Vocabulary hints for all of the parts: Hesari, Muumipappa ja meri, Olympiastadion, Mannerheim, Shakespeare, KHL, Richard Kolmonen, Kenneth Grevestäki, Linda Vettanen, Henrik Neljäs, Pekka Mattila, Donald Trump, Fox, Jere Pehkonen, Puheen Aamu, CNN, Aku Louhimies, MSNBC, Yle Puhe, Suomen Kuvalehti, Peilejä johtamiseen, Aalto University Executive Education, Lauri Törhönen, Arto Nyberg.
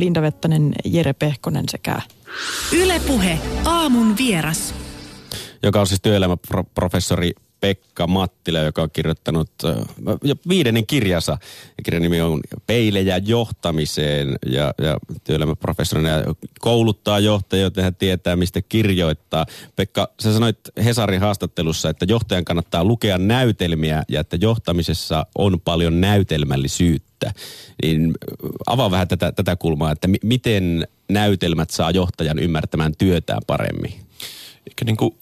Linda Vettanen, Jere Pehkonen sekä Yle Puhe, aamun vieras. Joka on siis työelämäprofessori Pekka Mattila, joka on kirjoittanut jo 5. kirjansa. Kirjan nimi on Peilejä johtamiseen, ja työelämäprofessorina kouluttaa johtajia, joten hän tietää, mistä kirjoittaa. Pekka, sä sanoit Hesarin haastattelussa, että johtajan kannattaa lukea näytelmiä ja että johtamisessa on paljon näytelmällisyyttä. Niin avaa vähän tätä kulmaa, että miten näytelmät saa johtajan ymmärtämään työtään paremmin? Niin kuin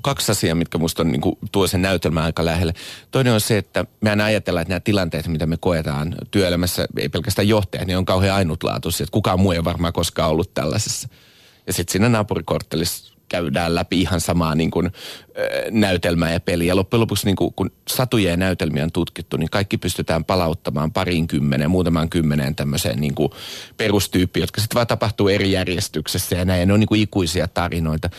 kaksi asiaa, mitkä musta on, niin kuin tuo sen näytelmän aika lähelle. Toinen on se, että me aina ajatellaan, että nämä tilanteet, mitä me koetaan työelämässä, ei pelkästään johtajat, niin on kauhean ainutlaatuisia. Että kukaan muu ei varmaan koskaan ollut tällaisessa. Ja sitten siinä naapurikorttelissa käydään läpi ihan samaa niin kuin näytelmää ja peliä. Loppujen lopuksi, niin kun satuja ja näytelmiä on tutkittu, niin kaikki pystytään palauttamaan muutamaan kymmeneen tämmöiseen niin kuin perustyyppiin, jotka sitten vaan tapahtuu eri järjestyksessä ja näin. Ja ne on niin kuin ikuisia tarinoita.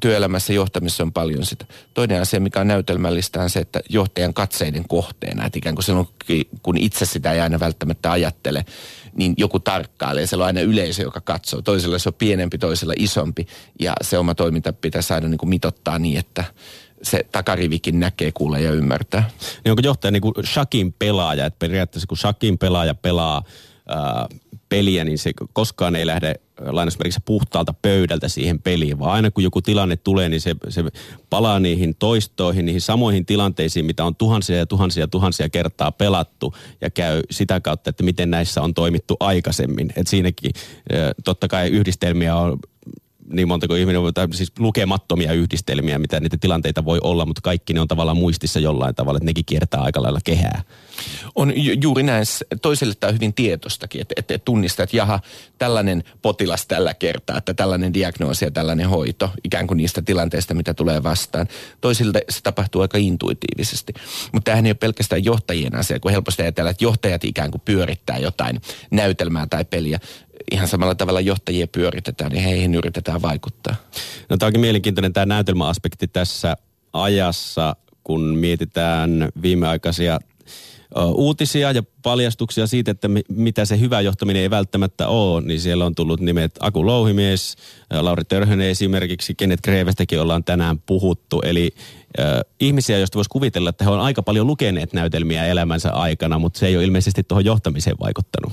Työelämässä johtamisessa on paljon sitä. Toinen asia, mikä on näytelmällistä, on se, että johtajan katseiden kohteena, että ikään kuin silloin, kun itse sitä ei aina välttämättä ajattele, niin joku tarkkailee. Siellä on aina yleisö, joka katsoo. Toisella se on pienempi, toisella isompi. Ja se oma toiminta pitää saada niin kuin mitottaa niin, että se takarivikin näkee, kuulee ja ymmärtää. Niin onko johtaja niin kuin shakin pelaaja? Että periaatteessa kun shakin pelaaja pelaa peliä, niin se koskaan ei lähde lainausmerkissä puhtaalta pöydältä siihen peliin, vaan aina kun joku tilanne tulee, niin se palaa niihin toistoihin, niihin samoihin tilanteisiin, mitä on tuhansia kertaa pelattu ja käy sitä kautta, että miten näissä on toimittu aikaisemmin. Et siinäkin totta kai yhdistelmiä on niin montako ihminen, siis lukemattomia yhdistelmiä, mitä niitä tilanteita voi olla, mutta kaikki ne on tavallaan muistissa jollain tavalla, että nekin kiertää aika lailla kehää. On juuri näin. Toiselle tämä on hyvin tietostakin, että tunnistaa, että jaha, tällainen potilas tällä kertaa, että tällainen diagnoosi ja tällainen hoito, ikään kuin niistä tilanteista, mitä tulee vastaan. Toisille se tapahtuu aika intuitiivisesti, mutta tämähän ei ole pelkästään johtajien asia, kun helposti ajatellaan, että johtajat ikään kuin pyörittää jotain näytelmää tai peliä. Ihan samalla tavalla johtajia pyöritetään, niin heihin yritetään vaikuttaa. No tämä onkin mielenkiintoinen tämä näytelmäaspekti tässä ajassa, kun mietitään viimeaikaisia uutisia ja paljastuksia siitä, että mitä se hyvä johtaminen ei välttämättä ole, niin siellä on tullut nimet Aku Louhimies, Lauri Törhönen esimerkiksi, Kenneth Grevestäkin ollaan tänään puhuttu, eli ihmisiä, joista voisi kuvitella, että he on aika paljon lukeneet näytelmiä elämänsä aikana, mutta se ei ole ilmeisesti tuohon johtamiseen vaikuttanut.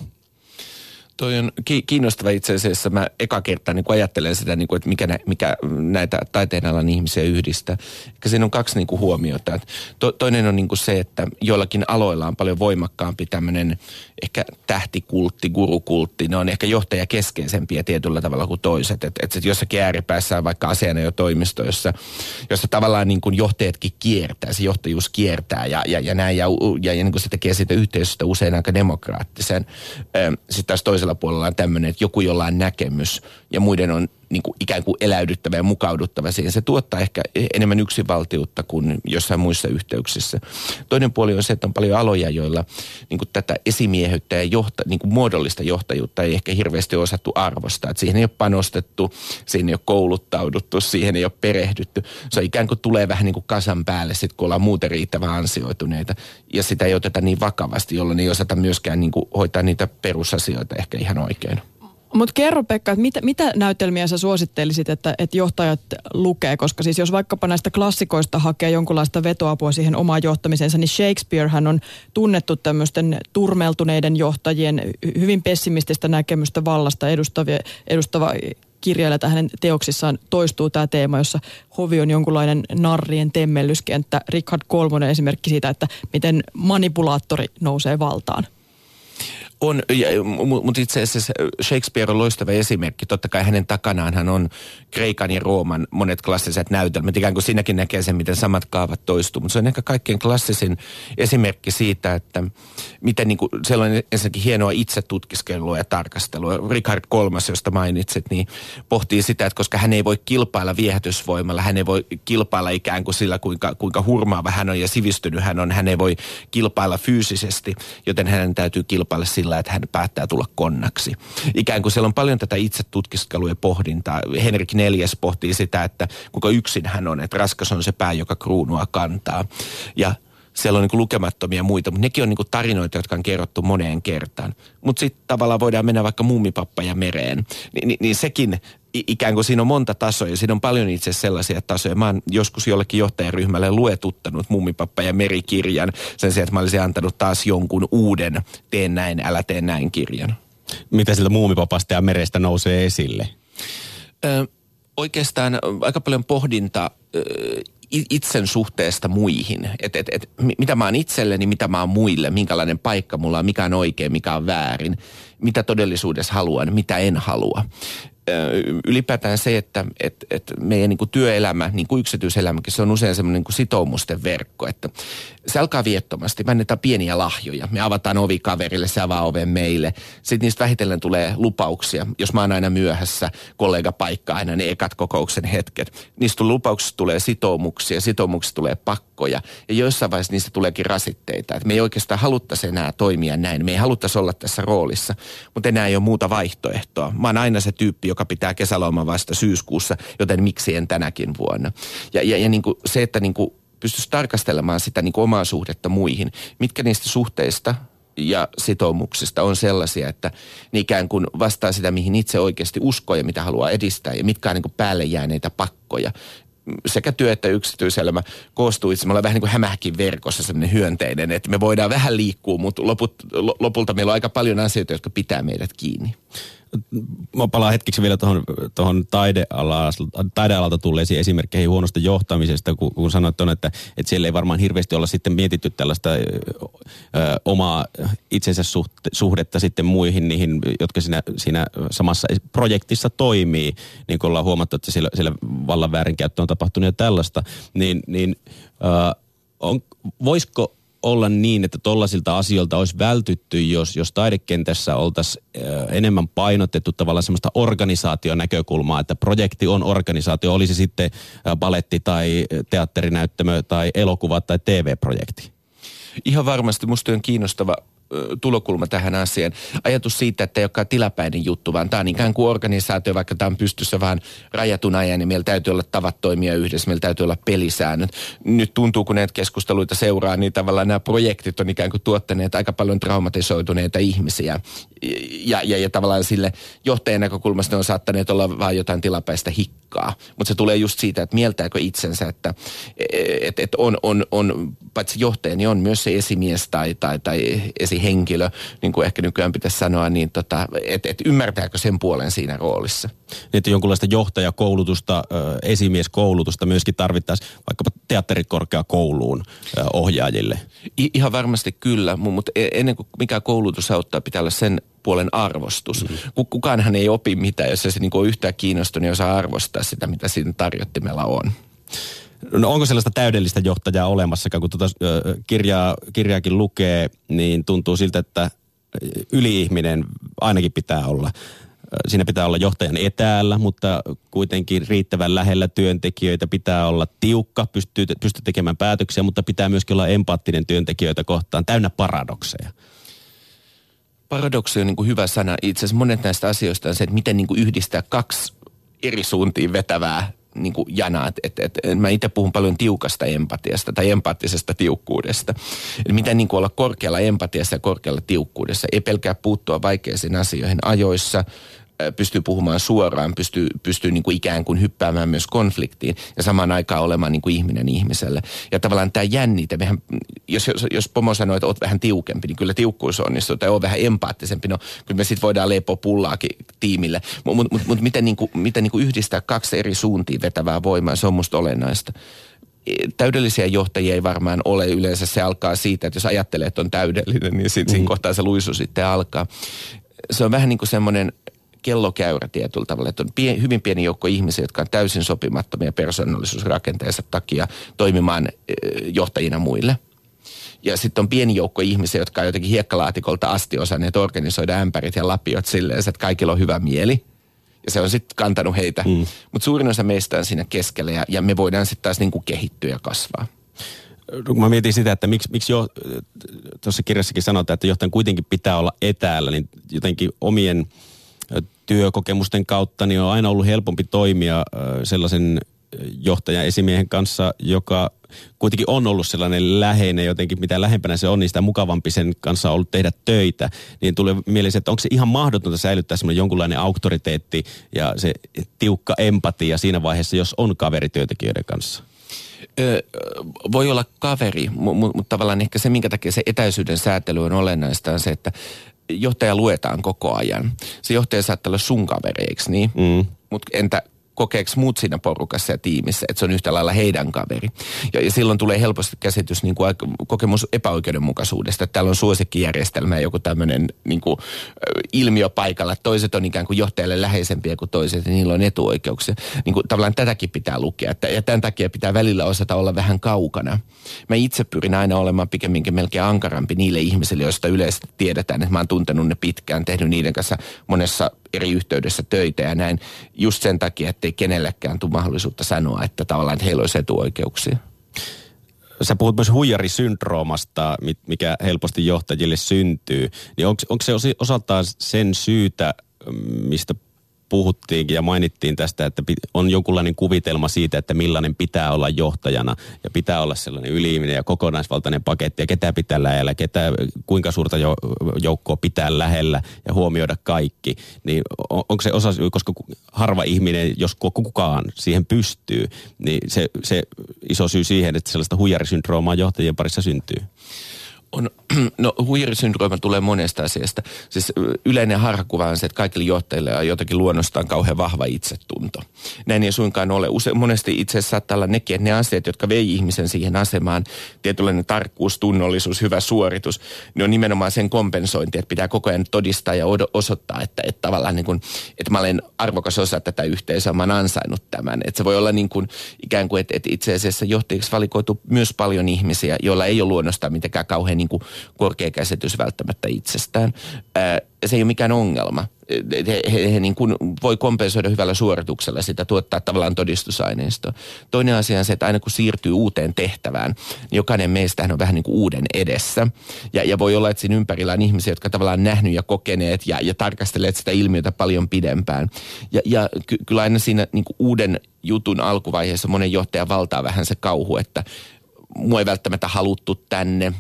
Toi on kiinnostava itse asiassa. Mä eka kertaa niin ajattelen sitä, niin kuin, että mikä näitä taiteenalan ihmisiä yhdistää. Ehkä siinä on kaksi niin kuin huomiota. Toinen on niin kuin se, että joillakin aloilla on paljon voimakkaampi tämmöinen ehkä tähtikultti, gurukultti. Ne on ehkä johtajakeskeisempiä tietyllä tavalla kuin toiset. Että jossakin ääripäässä on vaikka asianajotoimisto, jossa tavallaan niin kuin johtajatkin kiertää, se johtajuus kiertää ja näin. Ja niin kuin se tekee siitä yhteisöstä usein aika demokraattisen. Sitten taas toisella puolella on tämmöinen, että joku jollain näkemys ja muiden on niin kuin ikään kuin eläydyttävä ja mukauduttava siihen. Se tuottaa ehkä enemmän yksinvaltiutta kuin jossain muissa yhteyksissä. Toinen puoli on se, että on paljon aloja, joilla niin kuin tätä esimiehyyttä ja niin kuin muodollista johtajuutta ei ehkä hirveästi osattu arvostaa. Että siihen ei ole panostettu, siihen ei ole kouluttauduttu, siihen ei ole perehdytty. Se ikään kuin tulee vähän niin kuin kasan päälle, sit kun ollaan muuten riittävän ansioituneita. Ja sitä ei oteta niin vakavasti, jolloin ei osata myöskään niin kuin hoitaa niitä perusasioita ehkä ihan oikein. Mutta kerro Pekka, että mitä näytelmiä sä suosittelisit, että johtajat lukee? Koska siis jos vaikkapa näistä klassikoista hakee jonkunlaista vetoapua siihen omaan johtamiseensa, niin Shakespearehän on tunnettu tämmöisten turmeltuneiden johtajien hyvin pessimististä näkemystä vallasta edustava kirjailija. Hänen teoksissaan toistuu tämä teema, jossa hovi on jonkunlainen narrien temmellyskenttä. Richard Kolmonen esimerkki siitä, että miten manipulaattori nousee valtaan. On, mutta itse asiassa Shakespeare on loistava esimerkki. Totta kai hänen takanaan hän on Kreikan ja Rooman monet klassiset näytelmät. Ikään kuin siinäkin näkee sen, miten samat kaavat toistuu. Mutta se on ehkä kaikkein klassisin esimerkki siitä, että miten niin kuin, siellä on ensinnäkin hienoa itse tutkiskelua ja tarkastelua. Richard III, josta mainitsit, niin pohtii sitä, että koska hän ei voi kilpailla viehätysvoimalla, hän ei voi kilpailla ikään kuin sillä, kuinka hurmaava hän on ja sivistynyt hän on. Hän ei voi kilpailla fyysisesti, joten hänen täytyy kilpailla sillä, että hän päättää tulla konnaksi. Ikään kuin siellä on paljon tätä itse tutkiskelua ja pohdintaa. Henrik Neljäs pohtii sitä, että kuinka yksin hän on, että raskas on se pää, joka kruunua kantaa. Ja siellä on niin kuin lukemattomia muita, mutta nekin on niin kuin tarinoita, jotka on kerrottu moneen kertaan. Mutta sitten tavallaan voidaan mennä vaikka Muumipappa ja mereen, niin sekin ikään kuin siinä on monta tasoja. Siinä on paljon itse asiassa sellaisia tasoja. Mä oon joskus jollekin johtajaryhmälle luetuttanut Muumipappa ja merikirjan sen sijaan, että mä olisin antanut taas jonkun uuden teen näin, älä tee näin kirjan. Mitä siltä Muumipapasta ja merestä nousee esille? Oikeastaan aika paljon pohdinta itsen suhteesta muihin. Mitä mä oon itselleni, mitä mä oon muille, minkälainen paikka mulla on, mikä on oikein, mikä on väärin, mitä todellisuudessa haluan, mitä en halua. Ylipäätään se, että meidän niin kuin työelämä, niin kuin yksityiselämäkin, se on usein semmoinen niin kuin sitoumusten verkko, että se alkaa viettomasti, me annetaan pieniä lahjoja, me avataan ovi kaverille, se avaa oven meille, sitten niistä vähitellen tulee lupauksia, jos mä oon aina myöhässä, kollega paikkaa aina ne ekat kokouksen hetket, niistä lupauksista tulee sitoumuksia, sitoumuksista tulee pakkoja, ja joissain vaiheessa niistä tuleekin rasitteita, että me ei oikeastaan haluttaisi enää toimia näin, me ei haluttaisi olla tässä roolissa, mutta enää ei ole muuta vaihtoehtoa, mä oon aina se tyyppi, joka pitää kesäloman vasta syyskuussa, joten miksi en tänäkin vuonna. Ja niin kuin se, että niin kuin pystyisi tarkastelemaan sitä niin kuin omaa suhdetta muihin. Mitkä niistä suhteista ja sitoumuksista on sellaisia, että ne ikään kuin vastaa sitä, mihin itse oikeasti uskoo ja mitä haluaa edistää ja mitkä on niin kuin päälle jääneitä pakkoja. Sekä työ että yksityiselämä koostuu itse. Me ollaan vähän niin kuin hämähäkin verkossa sellainen hyönteinen, että me voidaan vähän liikkua, mutta lopulta meillä on aika paljon asioita, jotka pitää meidät kiinni. Mä palaan hetkeksi vielä tuohon taidealalta tulleisiin esimerkkeihin huonosta johtamisesta, kun sanoit tuonne, että siellä ei varmaan hirveästi olla sitten mietitty tällaista omaa itsensä suhdetta sitten muihin niihin, jotka siinä samassa projektissa toimii. Niin kuin ollaan huomattu, että siellä vallan väärinkäyttö on tapahtunut ja tällaista, voisiko olla niin, että tollaisilta asioilta olisi vältytty, jos taidekentässä oltaisiin enemmän painotettu tavallaan semmoista organisaation-näkökulmaa, että projekti on organisaatio, olisi sitten baletti tai teatterinäyttämö tai elokuva tai TV-projekti. Ihan varmasti musta on kiinnostava tulokulma tähän asiaan. Ajatus siitä, että ei olekaan tilapäinen juttu, vaan tämä on ikään kuin organisaatio, vaikka tämä on pystyssä vähän rajatun ajan, niin meillä täytyy olla tavat toimia yhdessä, meillä täytyy olla pelisäännöt. Nyt tuntuu, kun näitä keskusteluita seuraa, niin tavallaan nämä projektit on ikään kuin tuottaneet aika paljon traumatisoituneita ihmisiä. Ja tavallaan sille johtajan näkökulmasta on saattaneet olla vaan jotain tilapäistä hikkaa. Mutta se tulee just siitä, että mieltääkö itsensä, että on paitsi johtaja, niin on myös se esimies tai esihenkilö, niin kuin ehkä nykyään pitäisi sanoa, niin että ymmärtääkö sen puolen siinä roolissa. Niin, että jonkunlaista johtajakoulutusta, esimieskoulutusta myöskin tarvittaisiin vaikkapa teatterikorkeakouluun ohjaajille. Ihan varmasti kyllä, mutta ennen kuin mikä koulutus auttaa, pitää olla sen puolen arvostus. Kukaanhan ei opi mitään, jos se niin kuin on yhtään kiinnostunut, niin osaa arvostaa sitä, mitä siinä tarjottimella on. No onko sellaista täydellistä johtajaa olemassakaan? Kun kirjaakin lukee, niin tuntuu siltä, että yli-ihminen ainakin pitää olla. Siinä pitää olla johtajan etäällä, mutta kuitenkin riittävän lähellä työntekijöitä, pitää olla tiukka, pystyy tekemään päätöksiä, mutta pitää myöskin olla empaattinen työntekijöitä kohtaan, täynnä paradokseja. Paradoksi on niin kuin hyvä sana. Itse asiassa monet näistä asioista on se, että miten niin kuin yhdistää kaksi eri suuntiin vetävää niin kuin janat. Mä itse puhun paljon tiukasta empatiasta tai empaattisesta tiukkuudesta. Et miten niin kuin olla korkealla empatiassa ja korkealla tiukkuudessa. Ei pelkää puuttua vaikeisiin asioihin ajoissa, pystyy puhumaan suoraan, pystyy niin kuin ikään kuin hyppäämään myös konfliktiin ja samaan aikaan olemaan niin kuin ihminen ihmiselle. Ja tavallaan tämä jännite, mehän, jos pomo sanoo, että oot vähän tiukempi, niin kyllä tiukkuus onnistuu, tai oot vähän empaattisempi, no kyllä me sitten voidaan leipoa pullaakin tiimille. Mutta miten niin kuin yhdistää kaksi eri suuntiin vetävää voimaa, se on musta olennaista. Täydellisiä johtajia ei varmaan ole. Yleensä se alkaa siitä, että jos ajattelee, että on täydellinen, niin siinä kohtaa se luisu sitten alkaa. Se on vähän niin kuin semmoinen kellokäyrä tietyllä tavalla, että on hyvin pieni joukko ihmisiä, jotka on täysin sopimattomia persoonallisuusrakenteensa takia toimimaan johtajina muille. Ja sitten on pieni joukko ihmisiä, jotka on jotenkin hiekkalaatikolta asti osanneet organisoida ämpärit ja lapiot silleen, että kaikilla on hyvä mieli. Ja se on sitten kantanut heitä. Mutta suurin osa meistä on siinä keskellä ja me voidaan sitten taas niinku kehittyä ja kasvaa. Kun mä mietin sitä, että miksi jo tuossa kirjassakin sanotaan, että johtajan kuitenkin pitää olla etäällä, niin jotenkin omien työkokemusten kautta niin on aina ollut helpompi toimia sellaisen johtajan esimiehen kanssa, joka kuitenkin on ollut sellainen läheinen jotenkin, mitä lähempänä se on, niin sitä mukavampi sen kanssa on ollut tehdä töitä. Niin tulee mieleen, että onko se ihan mahdotonta säilyttää semmoinen jonkunlainen auktoriteetti ja se tiukka empatia siinä vaiheessa, jos on kaveri työntekijöiden kanssa? Voi olla kaveri, mutta tavallaan ehkä se, minkä takia se etäisyyden säätely on olennaista, on se, että johtaja luetaan koko ajan. Se johtaja saattaa olla sun kavereiksi, niin? Mutta entä kokeeks muut siinä porukassa ja tiimissä, että se on yhtä lailla heidän kaveri. Ja silloin tulee helposti käsitys, niin kuin kokemus epäoikeudenmukaisuudesta. Että täällä on suosikkijärjestelmä ja joku tämmöinen niin kuin ilmiö paikalla. Toiset on ikään kuin johtajalle läheisempiä kuin toiset ja niillä on etuoikeuksia. Niin kuin tavallaan tätäkin pitää lukea. Ja tämän takia pitää välillä osata olla vähän kaukana. Mä itse pyrin aina olemaan pikemminkin melkein ankarampi niille ihmisille, joista yleisesti tiedetään, että mä oon tuntenut ne pitkään, tehnyt niiden kanssa monessa eri yhteydessä töitä ja näin, just sen takia, ettei kenellekään tule mahdollisuutta sanoa, että tavallaan että heillä olisi etuoikeuksia. Sä puhut myös huijarisyndroomasta, mikä helposti johtajille syntyy. Niin onko se osaltaan sen syytä, mistä puhuttiinkin ja mainittiin tästä, että on jonkunlainen kuvitelma siitä, että millainen pitää olla johtajana ja pitää olla sellainen yliihminen ja kokonaisvaltainen paketti ja ketä pitää lähellä, kuinka suurta joukkoa pitää lähellä ja huomioida kaikki. Niin onko se osa, koska harva ihminen, jos kukaan siihen pystyy, niin se iso syy siihen, että sellaista huijarisyndroomaa johtajien parissa syntyy? No huijarisyndrooma tulee monesta asiasta. Siis yleinen harhakuva on se, että kaikille johtajille on jotakin luonnostaan kauhean vahva itsetunto. Näin ei suinkaan ole. Monesti itse asiassa saattaa olla nekin, että ne asiat, jotka vei ihmisen siihen asemaan, tietynlainen tarkkuus, tunnollisuus, hyvä suoritus, ne on nimenomaan sen kompensointi, että pitää koko ajan todistaa ja osoittaa, että tavallaan niin kuin, että mä olen arvokas osa tätä yhteisöä, mä oon ansainnut tämän. Että se voi olla niin kuin ikään kuin, että itse asiassa johtajiksi valikoitu myös paljon ihmisiä, joilla ei ole luonnostaan mitenkään kauhean niin kuin korkea käsitys välttämättä itsestään. Se ei ole mikään ongelma. He niin kuin voi kompensoida hyvällä suorituksella sitä, tuottaa tavallaan todistusaineistoa. Toinen asia on se, että aina kun siirtyy uuteen tehtävään, niin jokainen meistähän on vähän niin kuin uuden edessä. Ja voi olla, että siinä ympärillä on ihmisiä, jotka tavallaan nähnyt ja kokeneet ja tarkastelleet sitä ilmiötä paljon pidempään. Ja kyllä aina siinä niin kuin uuden jutun alkuvaiheessa monen johtajan valtaa vähän se kauhu, että mua ei välttämättä haluttu tänne,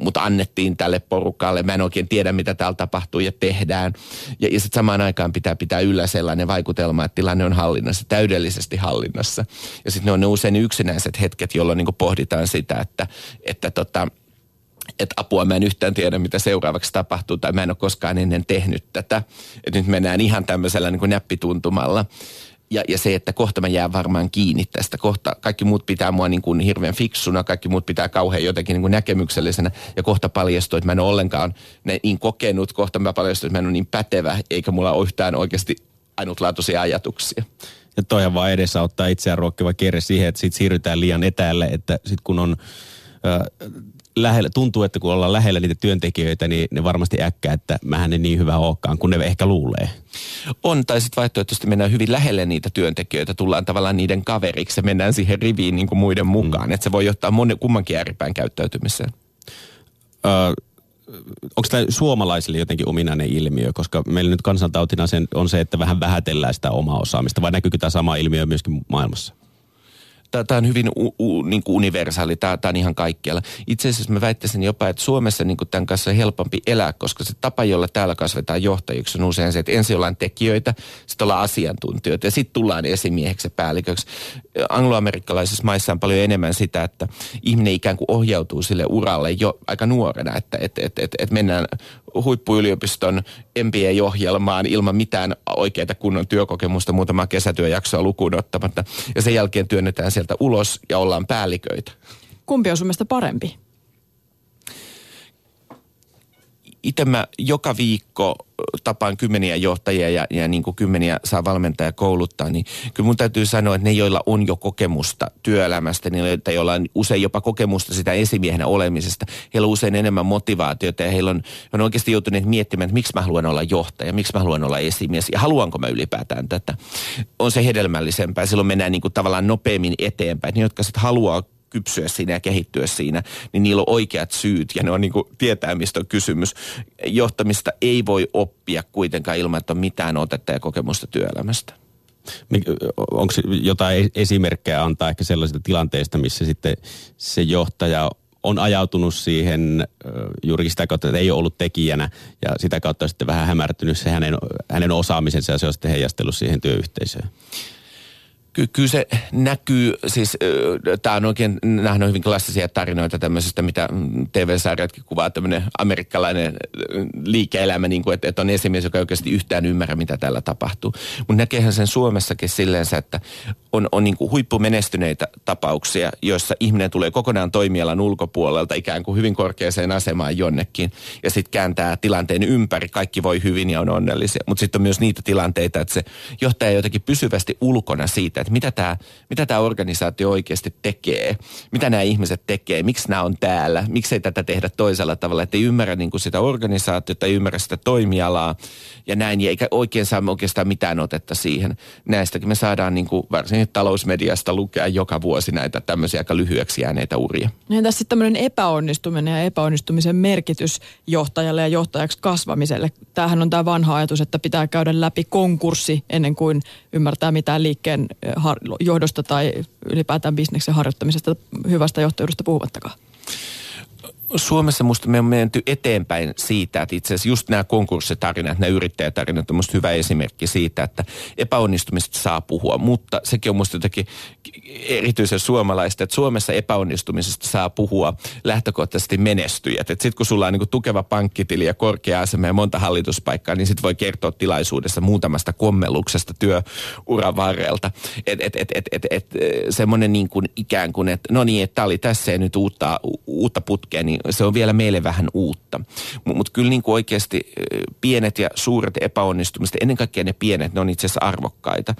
mutta annettiin tälle porukalle. Mä en oikein tiedä, mitä täällä tapahtuu ja tehdään. Ja sitten samaan aikaan pitää yllä sellainen vaikutelma, että tilanne on hallinnassa, täydellisesti hallinnassa. Ja sitten ne on usein yksinäiset hetket, jolloin niinku pohditaan sitä, että apua, mä en yhtään tiedä, mitä seuraavaksi tapahtuu, tai mä en ole koskaan ennen tehnyt tätä. Et nyt mennään ihan tämmöisellä niinku näppituntumalla. Ja se, että kohta mä jään varmaan kiinni tästä. Kohta kaikki muut pitää mua niin kuin hirveän fiksuna, kaikki muut pitää kauhean jotenkin niin kuin näkemyksellisenä. Ja kohta paljastuu, että mä en ole ollenkaan niin kokenut. Kohta mä paljastuu, että mä en ole niin pätevä, eikä mulla ole yhtään oikeasti ainutlaatuisia ajatuksia. Ja toihan vaan edesauttaa itseään ruokkiva kierre siihen, että sit siirrytään liian etäälle, että sit kun on lähellä, tuntuu, että kun ollaan lähellä niitä työntekijöitä, niin ne varmasti äkkää, että mähän ne niin hyvä olekaan, kun ne ehkä luulee. On, tai sitten vaihtoehtoisesti mennään hyvin lähelle niitä työntekijöitä, tullaan tavallaan niiden kaveriksi ja mennään siihen riviin niin kuin muiden mukaan. Että se voi johtaa kummankin ääripään käyttäytymiseen. Onko tämä suomalaisille jotenkin ominainen ilmiö? Koska meillä nyt kansantautina on se, että vähän vähätellään sitä omaa osaamista. Vai näkyykö tämä sama ilmiö myöskin maailmassa? Tämä on hyvin niin kuin universaali, tämä on ihan kaikkialla. Itse asiassa mä väittäisin jopa, että Suomessa niin kuin tämän kanssa on helpompi elää, koska se tapa, jolla täällä kasvetaan johtajiksi, on usein se, että ensin ollaan tekijöitä, sitten ollaan asiantuntijoita ja sitten tullaan esimieheksi ja päälliköksi. Angloamerikkalaisissa maissa on paljon enemmän sitä, että ihminen ikään kuin ohjautuu sille uralle jo aika nuorena, että mennään huippuyliopiston MBA-ohjelmaan ilman mitään oikeaa kunnon työkokemusta, muutama kesätyöjaksoa lukuun ottamatta, ja sen jälkeen työnnetään sieltä ulos ja ollaan päälliköitä. Kumpi on sun mielestä parempi? Itse mä joka viikko tapaan kymmeniä johtajia ja niin kuin kymmeniä saa valmentaa ja kouluttaa, niin kyllä mun täytyy sanoa, että ne, joilla on jo kokemusta työelämästä, niillä, joilla on usein jopa kokemusta sitä esimiehenä olemisesta, heillä on usein enemmän motivaatiota ja heillä on oikeasti joutuneet miettimään, että miksi mä haluan olla johtaja, miksi mä haluan olla esimies ja haluanko mä ylipäätään tätä. On se hedelmällisempää, silloin mennään niin kuin tavallaan nopeammin eteenpäin. Ne, jotka sitten haluaa kypsyä siinä ja kehittyä siinä, niin niillä on oikeat syyt ja ne on niin kuin tietää, mistä on kysymys. Johtamista ei voi oppia kuitenkaan ilman, että on mitään otetta ja kokemusta työelämästä. Onko jotain esimerkkejä antaa ehkä sellaisista tilanteista, missä sitten se johtaja on ajautunut siihen juurikin sitä kautta, että ei ole ollut tekijänä ja sitä kautta on sitten vähän hämärtynyt se hänen osaamisensa ja se on sitten heijastellut siihen työyhteisöön? Kyllä se näkyy, siis tämä on oikein, nämähän on hyvin klassisia tarinoita tämmöisestä, mitä TV-sarjatkin kuvaa, tämmöinen amerikkalainen liike-elämä, niin kuin, että on esimies, joka oikeasti yhtään ymmärrä, mitä täällä tapahtuu. Mutta näkeehän sen Suomessakin silleen, että on niin kuin huippumenestyneitä tapauksia, joissa ihminen tulee kokonaan toimialan ulkopuolelta ikään kuin hyvin korkeaseen asemaan jonnekin, ja sitten kääntää tilanteen ympäri, kaikki voi hyvin ja on onnellisia. Mutta sitten on myös niitä tilanteita, että se johtaja jotenkin pysyvästi ulkona siitä, että mitä tämä organisaatio oikeasti tekee, mitä nämä ihmiset tekee, miksi nämä on täällä, miksei tätä tehdä toisella tavalla, että ei ymmärrä niin kuin sitä organisaatiota, ei ymmärrä sitä toimialaa ja näin, ja eikä oikein saa oikeastaan mitään otetta siihen. Näistäkin me saadaan niin kuin varsinkin talousmediasta lukea joka vuosi näitä tämmöisiä aika lyhyeksi jääneitä uria. Entäs sitten tämmöinen epäonnistuminen ja epäonnistumisen merkitys johtajalle ja johtajaksi kasvamiselle? Tämähän on tämä vanha ajatus, että pitää käydä läpi konkurssi ennen kuin ymmärtää mitään liikkeen johdosta tai ylipäätään bisneksen harjoittamisesta, hyvästä johtajuudesta puhumattakaan? Suomessa musta me on menty eteenpäin siitä, että itse asiassa just nämä konkurssitarinat, nämä yrittäjätarinat on musta hyvä esimerkki siitä, että epäonnistumista saa puhua, mutta sekin on musta jotenkin erityisen suomalaista, että Suomessa epäonnistumisesta saa puhua lähtökohtaisesti menestyjät. Että sit kun sulla on niin kuin tukeva pankkitili ja korkea asema ja monta hallituspaikkaa, niin sit voi kertoa tilaisuudessa muutamasta kommelluksesta työuran varrelta. Semmoinen niin kuin ikään kuin, että no niin, että tää oli tässä ja nyt uutta putkea, niin se on vielä meille vähän uutta. Mutta kyllä niin kuin oikeasti pienet ja suuret epäonnistumiset, ennen kaikkea ne pienet, ne on itse asiassa arvokkaita.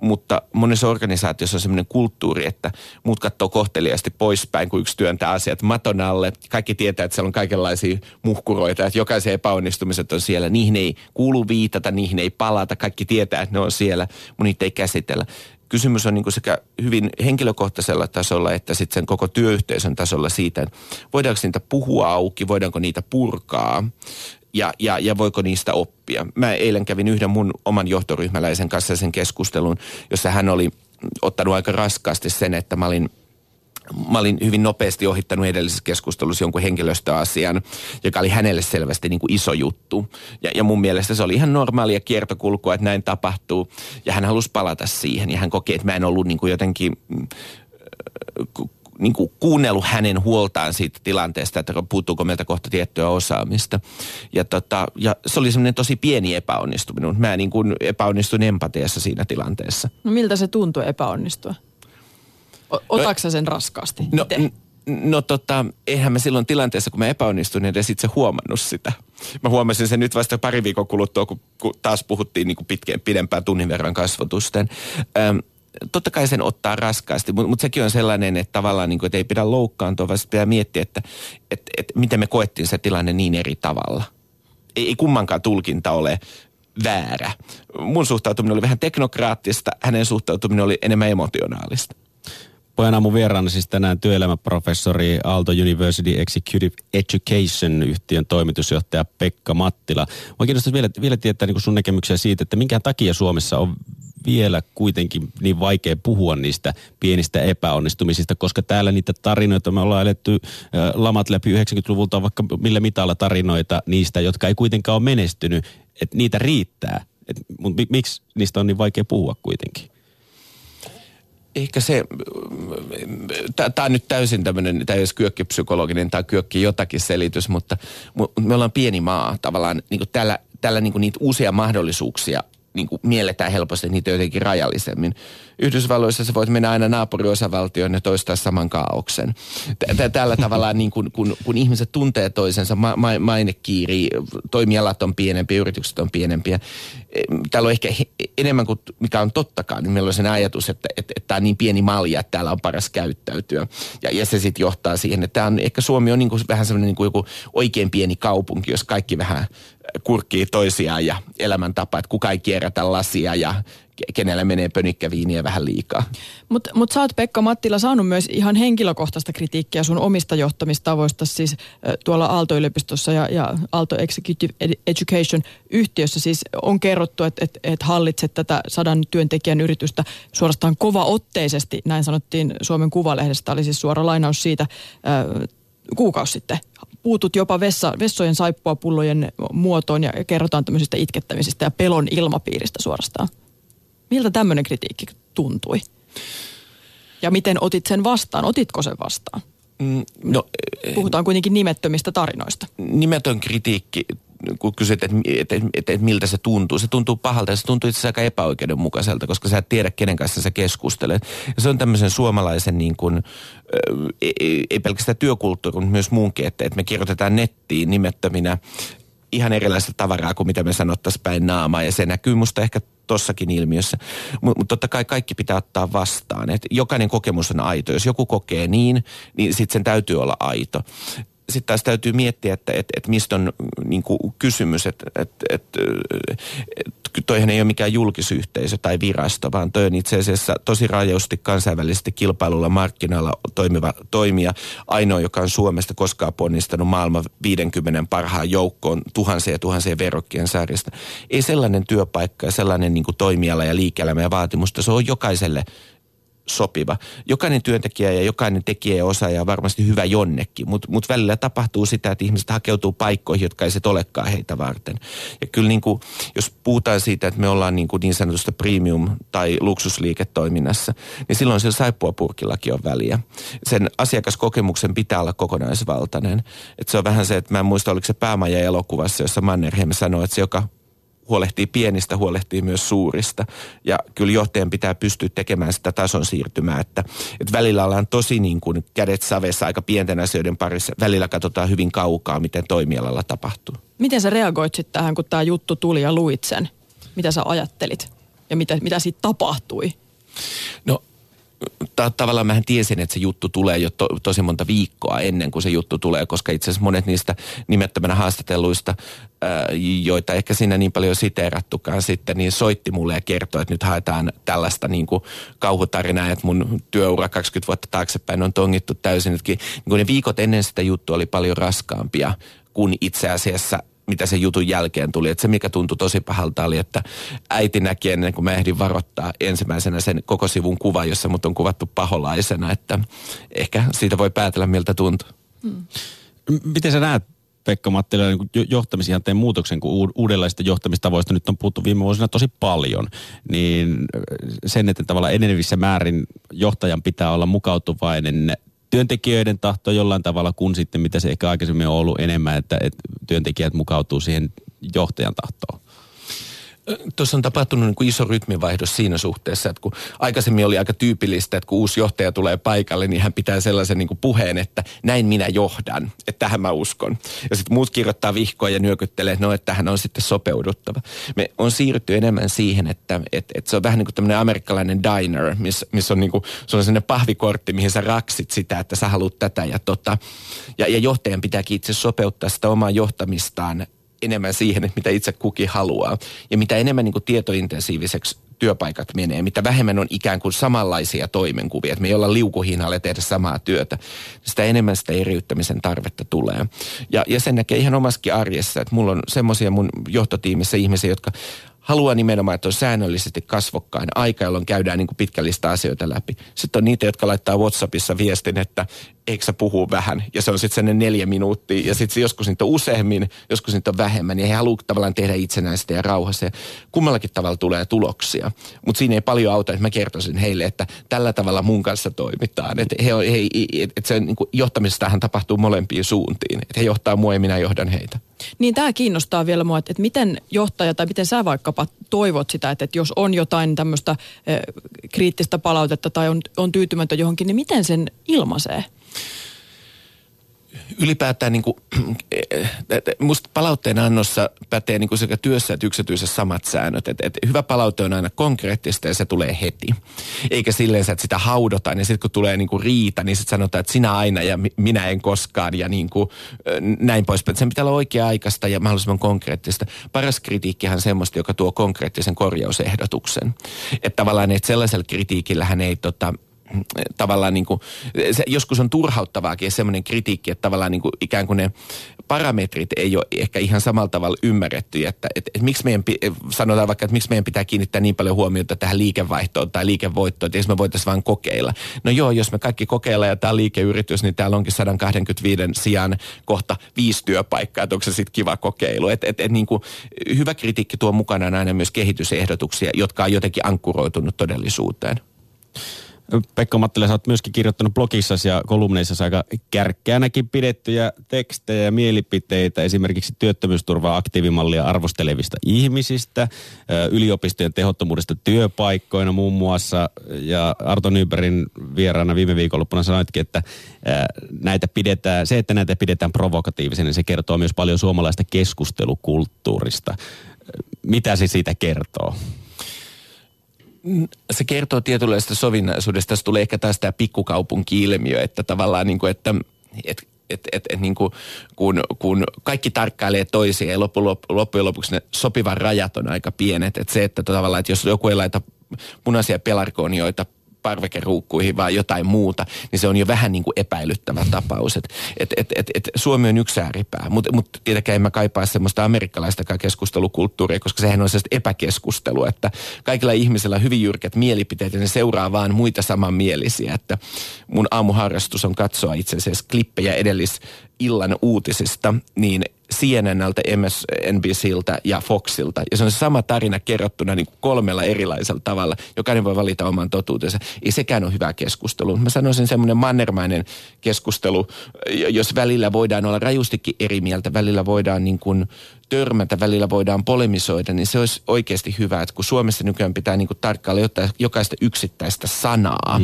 Mutta monessa organisaatiossa on semmoinen kulttuuri, että muut katsoo kohteliaasti poispäin, kun yksi työntää asiat maton alle. Kaikki tietää, että siellä on kaikenlaisia muhkuroita, että jokaisen epäonnistumiset on siellä. Niihin ei kuulu viitata, niihin ei palata. Kaikki tietää, että ne on siellä, mutta niitä ei käsitellä. Kysymys on niin kuin sekä hyvin henkilökohtaisella tasolla että sitten sen koko työyhteisön tasolla siitä, että voidaanko niitä puhua auki, voidaanko niitä purkaa ja voiko niistä oppia. Mä eilen kävin yhden mun oman johtoryhmäläisen kanssa sen keskustelun, jossa hän oli ottanut aika raskaasti sen, että mä olin hyvin nopeasti ohittanut edellisessä keskustelussa jonkun henkilöstöasian, joka oli hänelle selvästi niin kuin iso juttu. Ja mun mielestä se oli ihan normaalia kiertokulkua, että näin tapahtuu. Ja hän halusi palata siihen ja hän koki, että mä en ollut niin kuin jotenkin niin kuin kuunnellut hänen huoltaan siitä tilanteesta, että puuttuuko meiltä kohta tiettyä osaamista. Ja se oli semmoinen tosi pieni epäonnistuminen. Mä niin kuin epäonnistuin empatiassa siinä tilanteessa. No miltä se tuntui epäonnistua? Otatko sä sen raskaasti? No, eihän mä silloin tilanteessa, kun mä epäonnistuin, edes itse huomannut sitä. Mä huomasin sen nyt vasta pari viikon kuluttua, kun taas puhuttiin niin kuin pidempään tunnin verran kasvotusten. Totta kai sen ottaa raskaasti, mutta sekin on sellainen, että tavallaan niin kuin, että ei pidä loukkaantua, vaan pitää miettiä, että miten me koettiin se tilanne niin eri tavalla. Ei kummankaan tulkinta ole väärä. Mun suhtautuminen oli vähän teknokraattista, hänen suhtautuminen oli enemmän emotionaalista. Puheen Aamun vieraana siis tänään työelämäprofessori, Aalto University Executive Education -yhtiön toimitusjohtaja Pekka Mattila. Mä kiinnostaisi vielä tietää niin sun näkemyksiä siitä, että minkä takia Suomessa on vielä kuitenkin niin vaikea puhua niistä pienistä epäonnistumisista, koska täällä niitä tarinoita, me ollaan eletty lamat läpi 90-luvulta on vaikka millä mitalla tarinoita niistä, jotka ei kuitenkaan ole menestynyt, että niitä riittää. Mutta miksi niistä on niin vaikea puhua kuitenkin? Ehkä se, tämä on nyt täysin tämmöinen, tämä ei olisi kyökkipsykologinen tai kyökki jotakin selitys, mutta me ollaan pieni maa tavallaan, niin kuin täällä niin kuin niitä uusia mahdollisuuksia niin kuin mielletään helposti, niitä jotenkin rajallisemmin. Yhdysvalloissa sä voit mennä aina naapuriosavaltioon ja toistaa saman kaaoksen. Tällä tavallaan niin kun ihmiset tuntee toisensa, maine kiirii, toimialat on pienempiä, yritykset on pienempiä. Täällä on ehkä enemmän kuin mikä on tottakaan, niin meillä on sen ajatus, että tämä on niin pieni malja, että täällä on paras käyttäytyä. Ja se sitten johtaa siihen, että tämä on, ehkä Suomi on niin kuin vähän semmoinen niin kuin joku oikein pieni kaupunki, jos kaikki vähän kurkkii toisiaan ja elämäntapa, että kuka ei kierrätä lasia ja kenellä menee pönikkäviiniä vähän liikaa. Mutta sä oot, Pekka Mattila, saanut myös ihan henkilökohtaista kritiikkiä sun omista johtamistavoista, siis tuolla Aalto-yliopistossa ja Aalto Executive Education -yhtiössä. Siis on kerrottu, että et hallitset tätä 100 työntekijän yritystä suorastaan kovaotteisesti, näin sanottiin Suomen Kuvalehdestä, oli siis suora lainaus siitä kuukausi sitten. Puutut jopa vessojen saippuapullojen muotoon ja kerrotaan tämmöisistä itkettämisistä ja pelon ilmapiiristä suorastaan. Miltä tämmöinen kritiikki tuntui? Ja miten otit sen vastaan? Otitko sen vastaan? No, puhutaan kuitenkin nimettömistä tarinoista. Nimetön kritiikki, kun kysyt, että miltä se tuntuu. Se tuntuu pahalta ja se tuntuu itse asiassa aika epäoikeudenmukaiselta, koska sä et tiedä, kenen kanssa sä keskustelet. Ja se on tämmöisen suomalaisen niin kuin, ei pelkästään työkulttuurin, mutta myös muunkin, että me kirjoitetaan nettiin nimettöminä ihan erilaista tavaraa kuin mitä me sanottaisiin päin naamaa. Ja se näkyy musta ehkä tossakin ilmiössä. Mutta totta kai kaikki pitää ottaa vastaan. Et jokainen kokemus on aito. Jos joku kokee niin sitten sen täytyy olla aito. Sitten taas täytyy miettiä, että mistä on niin kuin kysymys, että toihan ei ole mikään julkisyhteisö tai virasto, vaan toi on itse asiassa tosi rajusti kansainvälisesti kilpailulla markkinoilla toimiva toimija. Ainoa, joka on Suomesta koskaan ponnistanut maailman 50 parhaan joukkoon tuhansia ja tuhansia verrokkien sarjasta. Ei sellainen työpaikka ja sellainen niin kuin toimiala ja liike-elämä ja vaatimusta, se on jokaiselle sopiva. Jokainen työntekijä ja jokainen tekijä ja osaaja on varmasti hyvä jonnekin, mutta välillä tapahtuu sitä, että ihmiset hakeutuu paikkoihin, jotka ei sit olekaan heitä varten. Ja kyllä niin kuin, jos puhutaan siitä, että me ollaan niin sanotusta premium- tai luksusliiketoiminnassa, niin silloin sillä saippuapurkillakin on väliä. Sen asiakaskokemuksen pitää olla kokonaisvaltainen. Et se on vähän se, että mä en muista, oliko se Päämaja-elokuvassa, jossa Mannerheim sanoi, että se, joka huolehtii pienistä, huolehtii myös suurista. Ja kyllä johtajan pitää pystyä tekemään sitä tason siirtymää, että välillä ollaan tosi niin kuin kädet savessa aika pienten asioiden parissa. Välillä katsotaan hyvin kaukaa, miten toimialalla tapahtuu. Miten sä reagoit sitten tähän, kun tämä juttu tuli ja luit sen? Mitä sä ajattelit ja mitä siitä tapahtui? No tavallaan mähän tiesin, että se juttu tulee jo tosi monta viikkoa ennen kuin se juttu tulee, koska itse asiassa monet niistä nimettömänä haastatelluista, joita ehkä siinä niin paljon siteerattukaan sitten, niin soitti mulle ja kertoi, että nyt haetaan tällaista niin kuin kauhutarinaa, että mun työura 20 vuotta taaksepäin on tongittu täysin. Nytkin, niin ne viikot ennen sitä juttua oli paljon raskaampia kuin itse asiassa mitä se jutun jälkeen tuli. Että se, mikä tuntui tosi pahalta, oli, että äiti näki ennen kuin mä ehdin varoittaa ensimmäisenä sen koko sivun kuvan, jossa mut on kuvattu paholaisena, että ehkä siitä voi päätellä, miltä tuntuu. Miten sä näet, Pekka Mattila, johtamisihanteen muutoksen, kun uudenlaisista johtamistavoista nyt on puhuttu viime vuosina tosi paljon, niin sen, että tavallaan enenevissä määrin johtajan pitää olla mukautuvainen työntekijöiden tahto jollain tavalla, kun sitten mitä se ehkä aikaisemmin on ollut enemmän, että työntekijät mukautuu siihen johtajan tahtoon. Tuossa on tapahtunut niin kuin iso rytminvaihdos siinä suhteessa, että kun aikaisemmin oli aika tyypillistä, että kun uusi johtaja tulee paikalle, niin hän pitää sellaisen niin kuin puheen, että näin minä johdan, että tähän mä uskon. Ja sitten muut kirjoittaa vihkoa ja nyökyttelee, että no, että tähän on sitten sopeuduttava. Me on siirrytty enemmän siihen, että se on vähän niin kuin tämmöinen amerikkalainen diner, missä on niin kuin, se on sellainen pahvikortti, mihin sä raksit sitä, että sä haluat tätä ja tota. Ja johtajan pitääkin itse sopeuttaa sitä omaa johtamistaan enemmän siihen, että mitä itse kukin haluaa. Ja mitä enemmän niin kuin tietointensiiviseksi työpaikat menee, mitä vähemmän on ikään kuin samanlaisia toimenkuvia, että me ei olla liukuhihnaalle tehdä samaa työtä, sitä enemmän sitä eriyttämisen tarvetta tulee. Ja sen näkee ihan omassakin arjessa, että mulla on semmoisia mun johtotiimissä ihmisiä, jotka haluaa nimenomaan, että on säännöllisesti kasvokkain aika, jolloin käydään niin kuin pitkällistä asioita läpi. Sitten on niitä, jotka laittaa WhatsAppissa viestin, että eikö sä puhu vähän? Ja se on sitten sellainen 4 minuuttia. Ja sitten joskus niitä on useammin, joskus niitä on vähemmän. Ja he haluavat tavallaan tehdä itsenäistä ja rauhassa. Ja kummallakin tavalla tulee tuloksia. Mutta siinä ei paljon auta, että mä kertoisin heille, että tällä tavalla mun kanssa toimitaan. Että se niin kuin johtamisestahan tapahtuu molempiin suuntiin. Että he johtaa mua ja minä johdan heitä. Niin tämä kiinnostaa vielä mua, että miten johtaja tai miten sä vaikkapa toivot sitä, että jos on jotain tämmöistä kriittistä palautetta tai on tyytymätön johonkin, niin miten sen ilmaisee? ylipäätään niin kuin, musta palautteen annossa pätee niin kuin sekä työssä että yksityisessä samat säännöt. Et hyvä palaute on aina konkreettista ja se tulee heti. Eikä silleen, että sitä haudotaan ja sitten kun tulee niin kuin riita, niin sitten sanotaan, että sinä aina ja minä en koskaan ja niin kuin, näin poispäin. Sen pitää olla oikea-aikaista ja mahdollisimman konkreettista. Paras kritiikkihän on semmoista, joka tuo konkreettisen korjausehdotuksen. Että tavallaan että sellaisella kritiikillähän ei tavallaan niin kuin, joskus on turhauttavaakin semmoinen kritiikki, että tavallaan niin kuin ikään kuin ne parametrit ei ole ehkä ihan samalla tavalla ymmärretty, että miksi meidän, sanotaan vaikka, että miksi meidän pitää kiinnittää niin paljon huomiota tähän liikevaihtoon tai liikevoittoon, että jos me voitaisiin vaan kokeilla. No joo, jos me kaikki kokeillaan ja tämä on liikeyritys, niin täällä onkin 125 sijaan kohta 5 työpaikkaa, että onko se sitten kiva kokeilu. Et niin kuin, hyvä kritiikki tuo mukanaan aina myös kehitysehdotuksia, jotka on jotenkin ankkuroitunut todellisuuteen. Pekka Mattila, sä oot myöskin kirjoittanut blogissasi ja kolumneissasi aika kärkkäänäkin pidettyjä tekstejä ja mielipiteitä esimerkiksi työttömyysturvaa aktiivimallia arvostelevista ihmisistä, yliopistojen tehottomuudesta työpaikkoina muun muassa, ja Arto Nybergin vieraana viime viikonloppuna sanoitkin, että näitä pidetään provokatiivisena, niin se kertoo myös paljon suomalaista keskustelukulttuurista. Mitä se siitä kertoo? Se kertoo tietynlaista sovinnaisuudesta. Tässä tulee ehkä taas tämä pikkukaupunki-ilmiö, että tavallaan niin kuin, niin kuin, kun kaikki tarkkailee toisiaan ja loppujen lopuksi ne sopivan rajat on aika pienet. Että se, että tavallaan, että jos joku ei laita punaisia pelarkonioita parvekeruukkuihin vaan jotain muuta, niin se on jo vähän niin kuin epäilyttävä tapaus. Suomi on yksi ääripää, mutta tietenkään en mä kaipaa semmoista amerikkalaistakaan keskustelukulttuuria, koska sehän on sellaista epäkeskustelua, että kaikilla ihmisillä on hyvin jyrkät mielipiteet ja ne seuraa vaan muita samanmielisiä, että mun aamuharrastus on katsoa itse asiassa klippejä edellisillan uutisista, niin CNNltä, MSNBCltä ja Foxilta. Ja se on se sama tarina kerrottuna niin kuin 3 erilaisella tavalla. Jokainen voi valita oman totuutensa. Ei sekään ole hyvää keskustelua. Mä sanoisin semmoinen mannermainen keskustelu, jos välillä voidaan olla rajustikin eri mieltä, välillä voidaan niin kuin törmätä, välillä voidaan polemisoida, niin se olisi oikeasti hyvä, että kun Suomessa nykyään pitää niin kuin tarkkailla jokaista yksittäistä sanaa,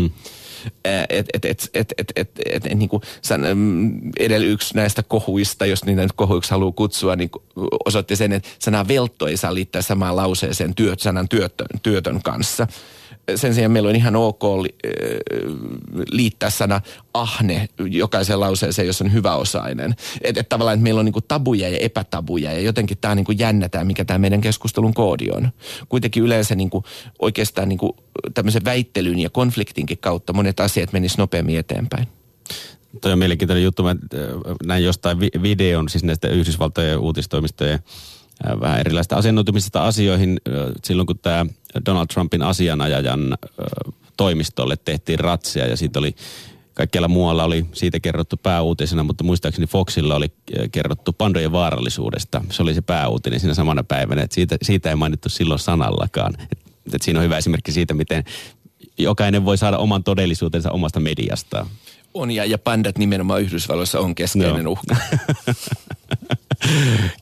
yksi näistä kohuista, jos niitä nyt kohuiksi haluaa kutsua, niin osoitti sen, että sanaa veltto ei saa liittää samaan lauseeseen sanan työtön kanssa. Sen sijaan meillä on ihan ok liittää sana ahne jokaiseen lauseeseen, jos on hyväosainen. Että tavallaan, että meillä on niinku tabuja ja epätabuja ja jotenkin tämä niinku jännätään, mikä tämä meidän keskustelun koodi on. Kuitenkin yleensä niinku, oikeastaan niinku, tämmöisen väittelyn ja konfliktinkin kautta monet asiat menisivät nopeammin eteenpäin. Tuo on mielenkiintoinen juttu. Mä näin jostain videon, siis näistä Yhdysvaltojen uutistoimistojen vähän erilaista asennoitumisesta asioihin silloin, kun tämä Donald Trumpin asianajajan toimistolle tehtiin ratsia ja siitä oli, kaikkialla muualla oli siitä kerrottu pääuutisena, mutta muistaakseni Foxilla oli kerrottu pandojen vaarallisuudesta. Se oli se pääuutinen siinä samana päivänä, että siitä ei mainittu silloin sanallakaan. Et siinä on hyvä esimerkki siitä, miten jokainen voi saada oman todellisuutensa omasta mediastaan. On ja pandat nimenomaan Yhdysvalloissa on keskeinen uhka.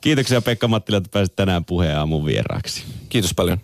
Kiitoksia Pekka Mattila, että pääsit tänään Puheen Aamun vieraaksi. Kiitos paljon.